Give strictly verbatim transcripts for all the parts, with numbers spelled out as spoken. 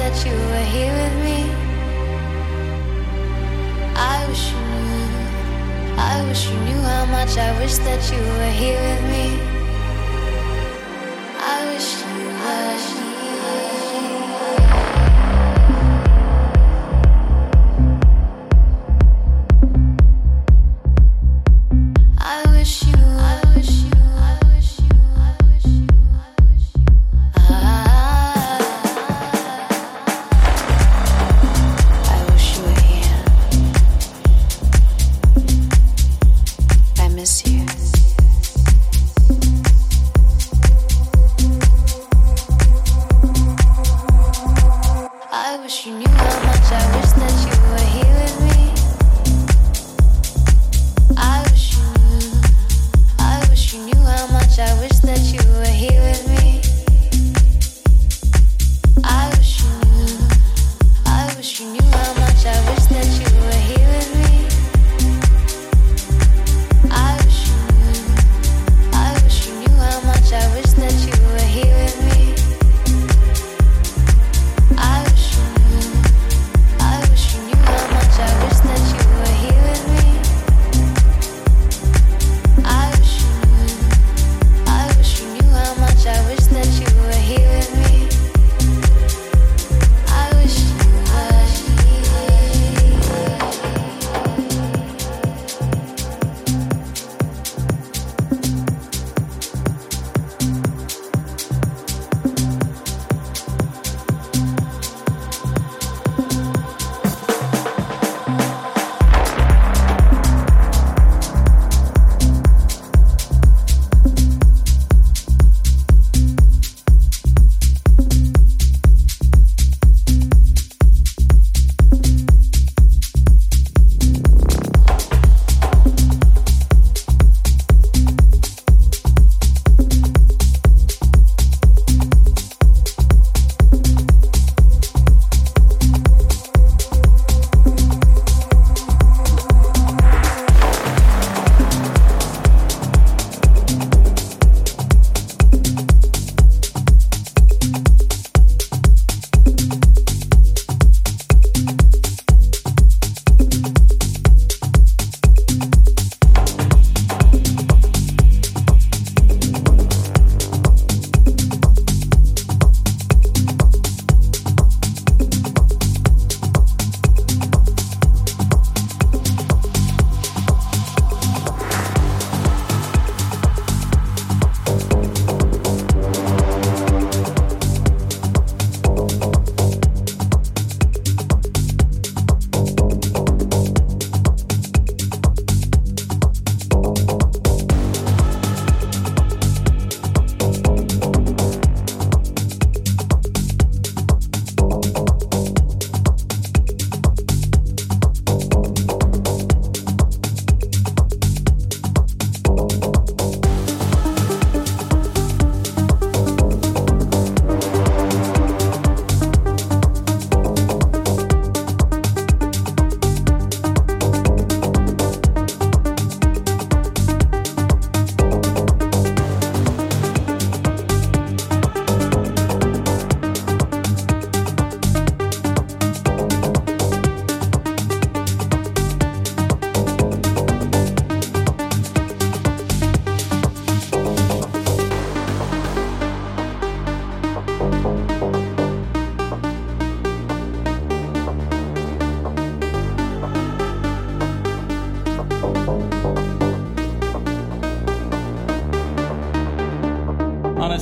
that you were here with me. I wish you knew, I wish you knew how much I wish that you were here with me. I wish you were here.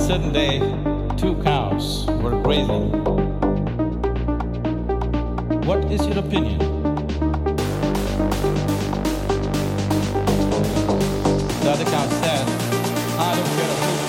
One day, two cows were grazing. What is your opinion? The other cow said, I don't care a hoot.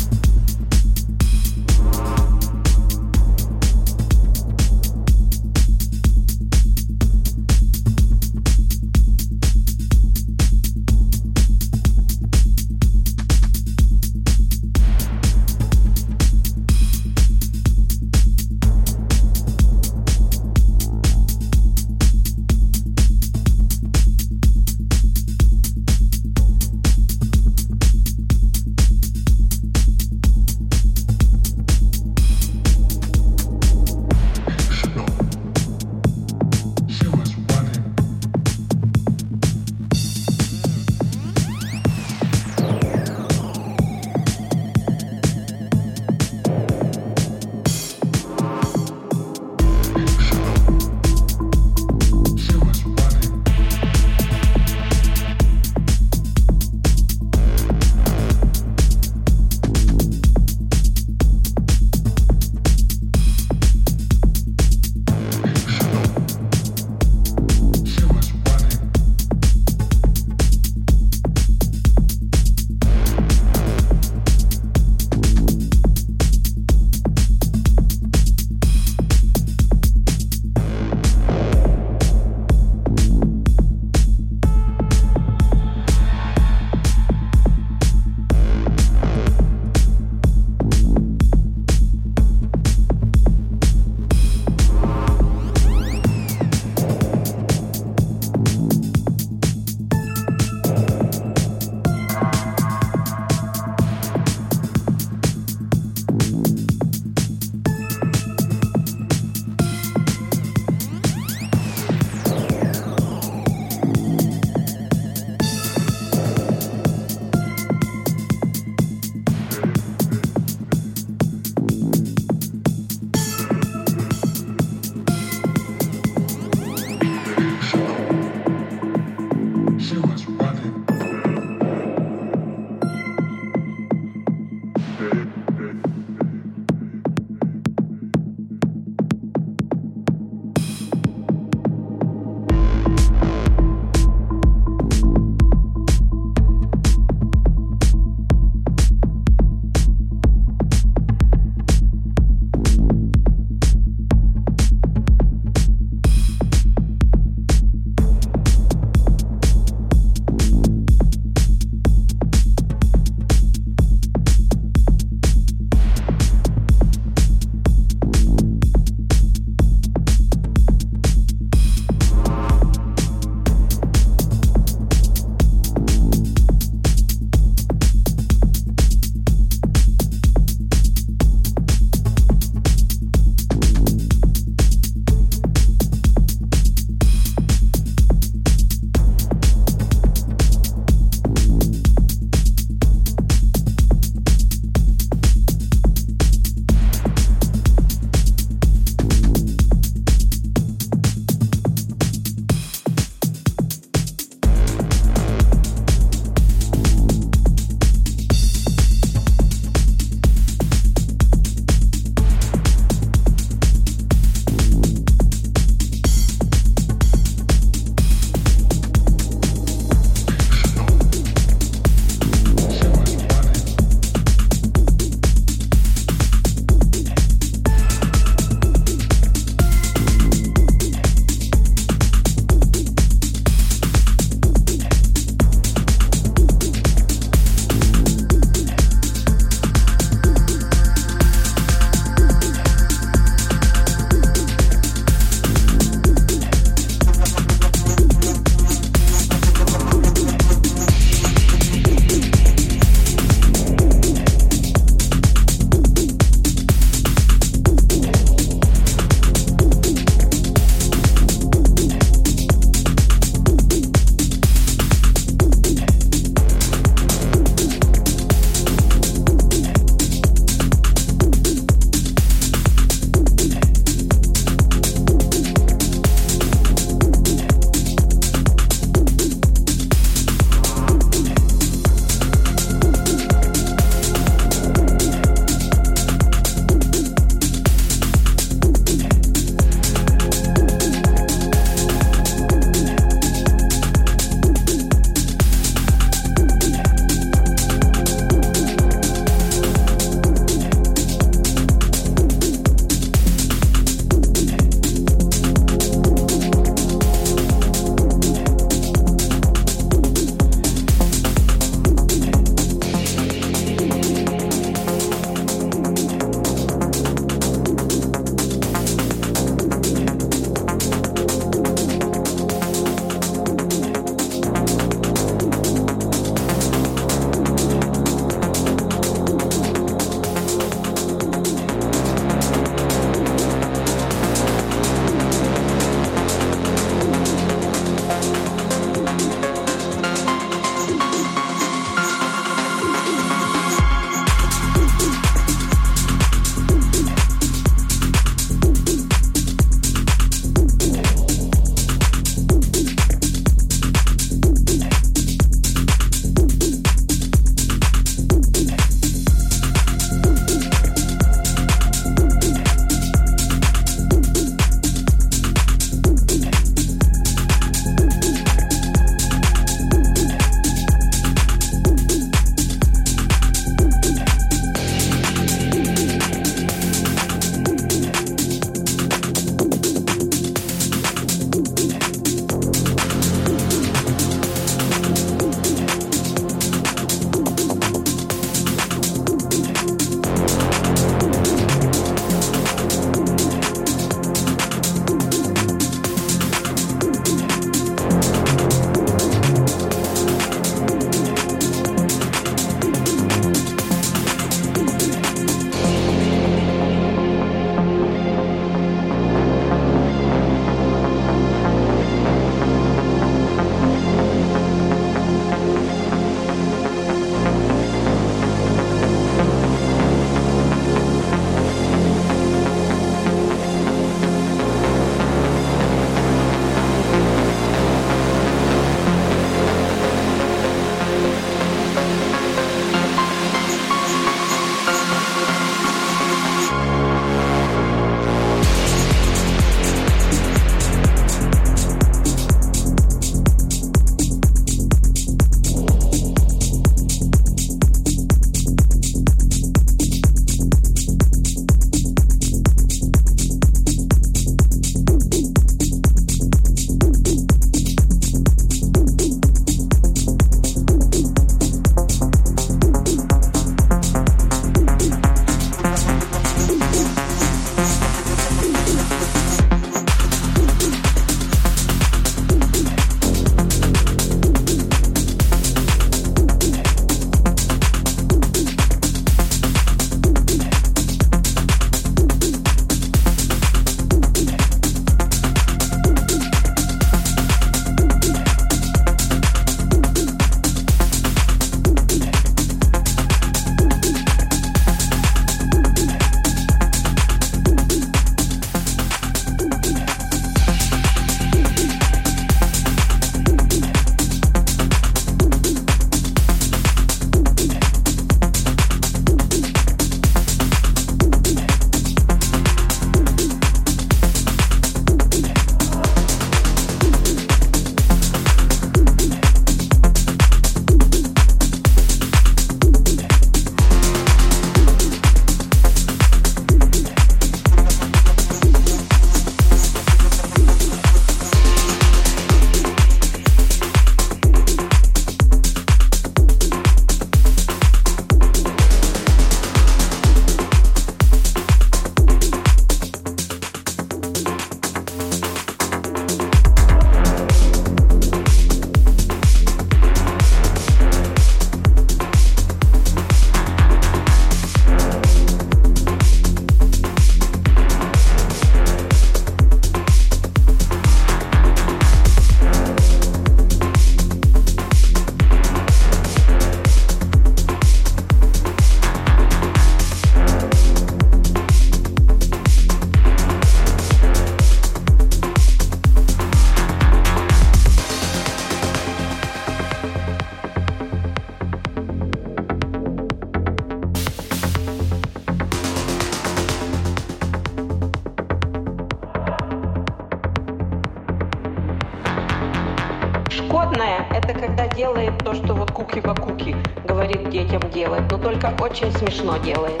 это когда делает то, что вот Куки-Бакуки говорит детям делать, но только очень смешно делает.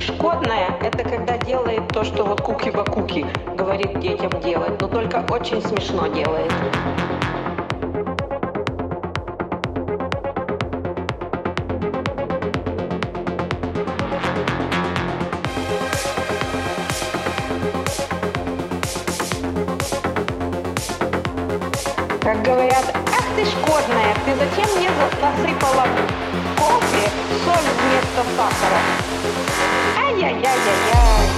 Шкодное – это когда делает то, что вот Куки-Бакуки говорит детям делать, но только очень смешно делает. Как говорят: ах ты шкодная, ты зачем мне засыпала кофе, соль вместо сахара? Ай-яй-яй-яй-яй.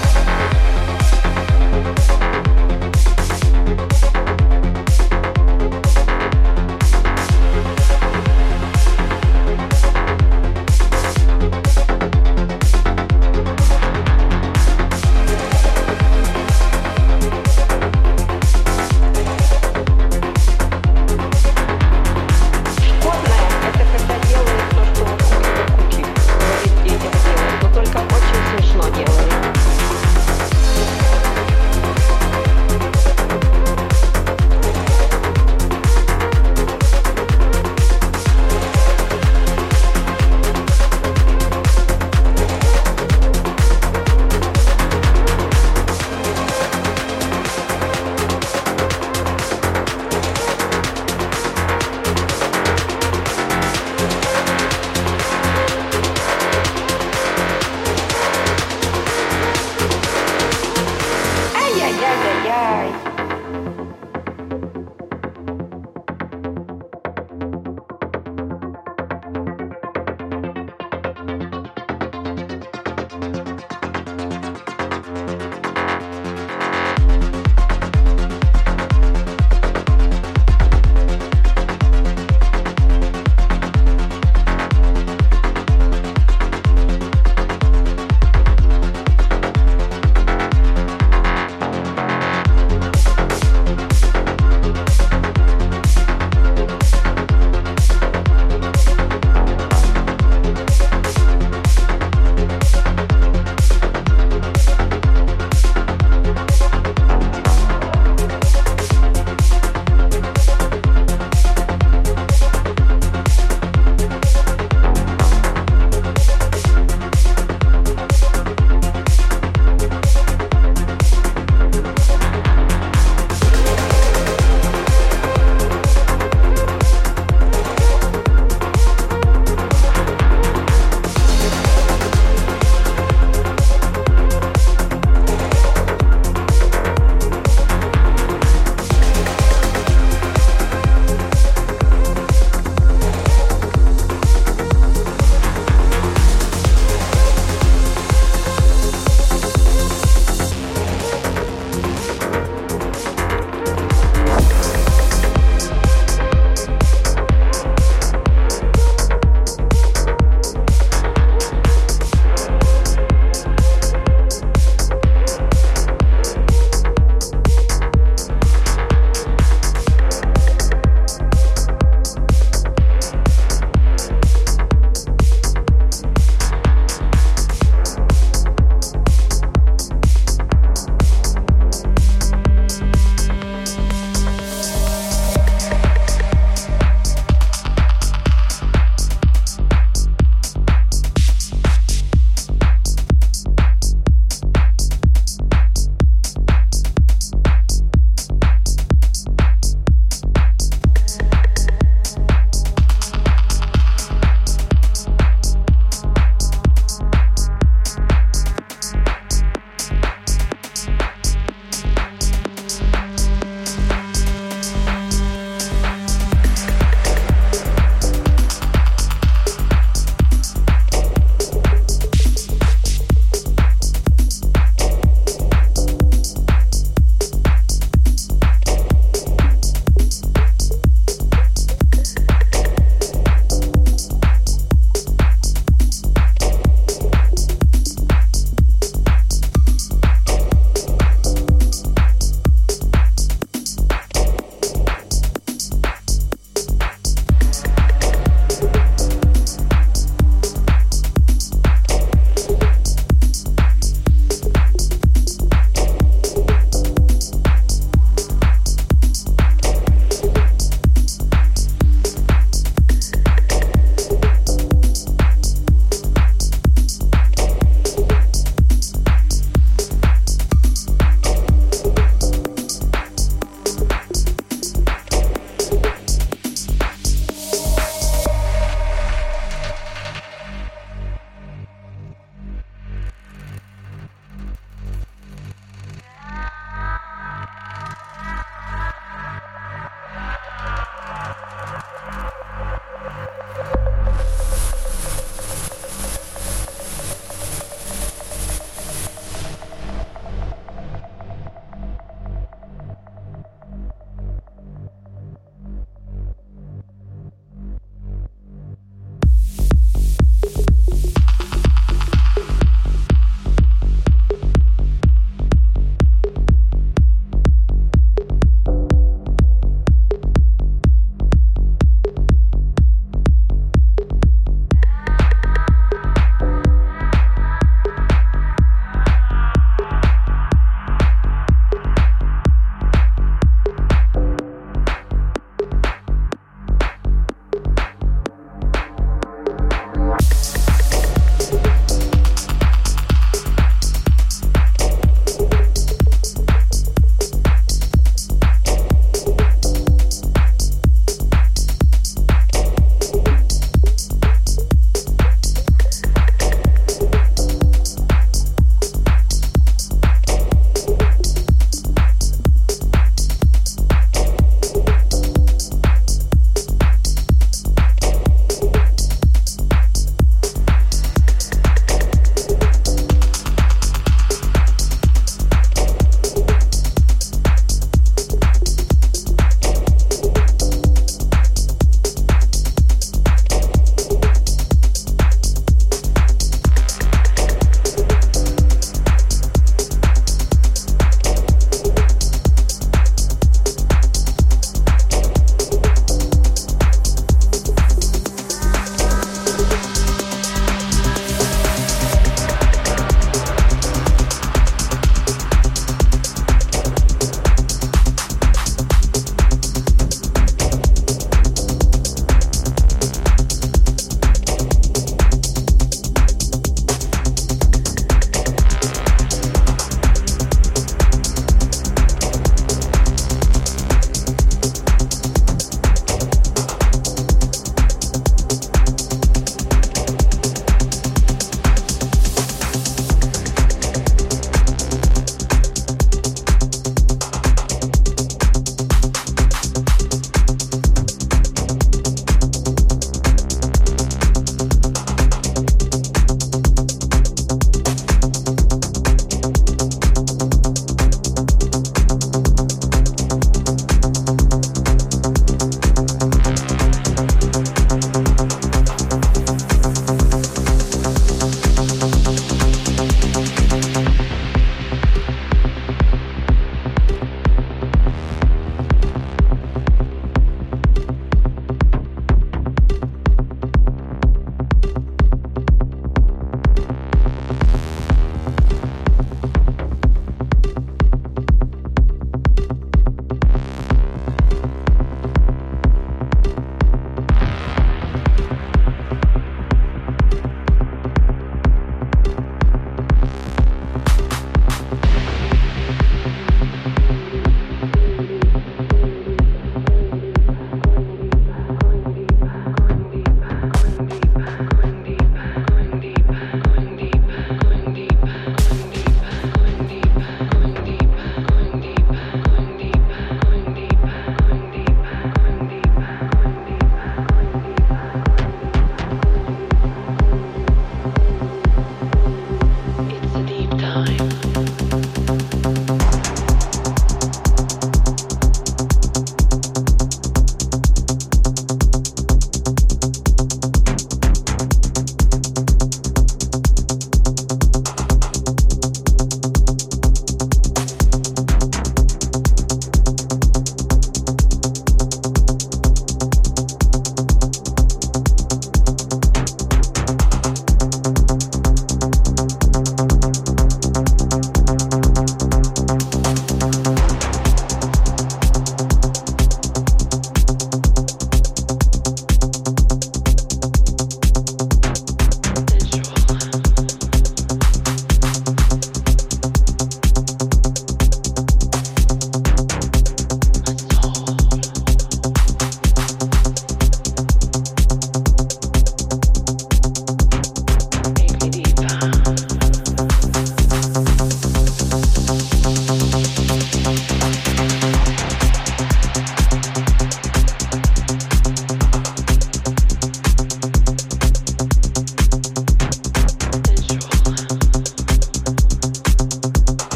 Yay!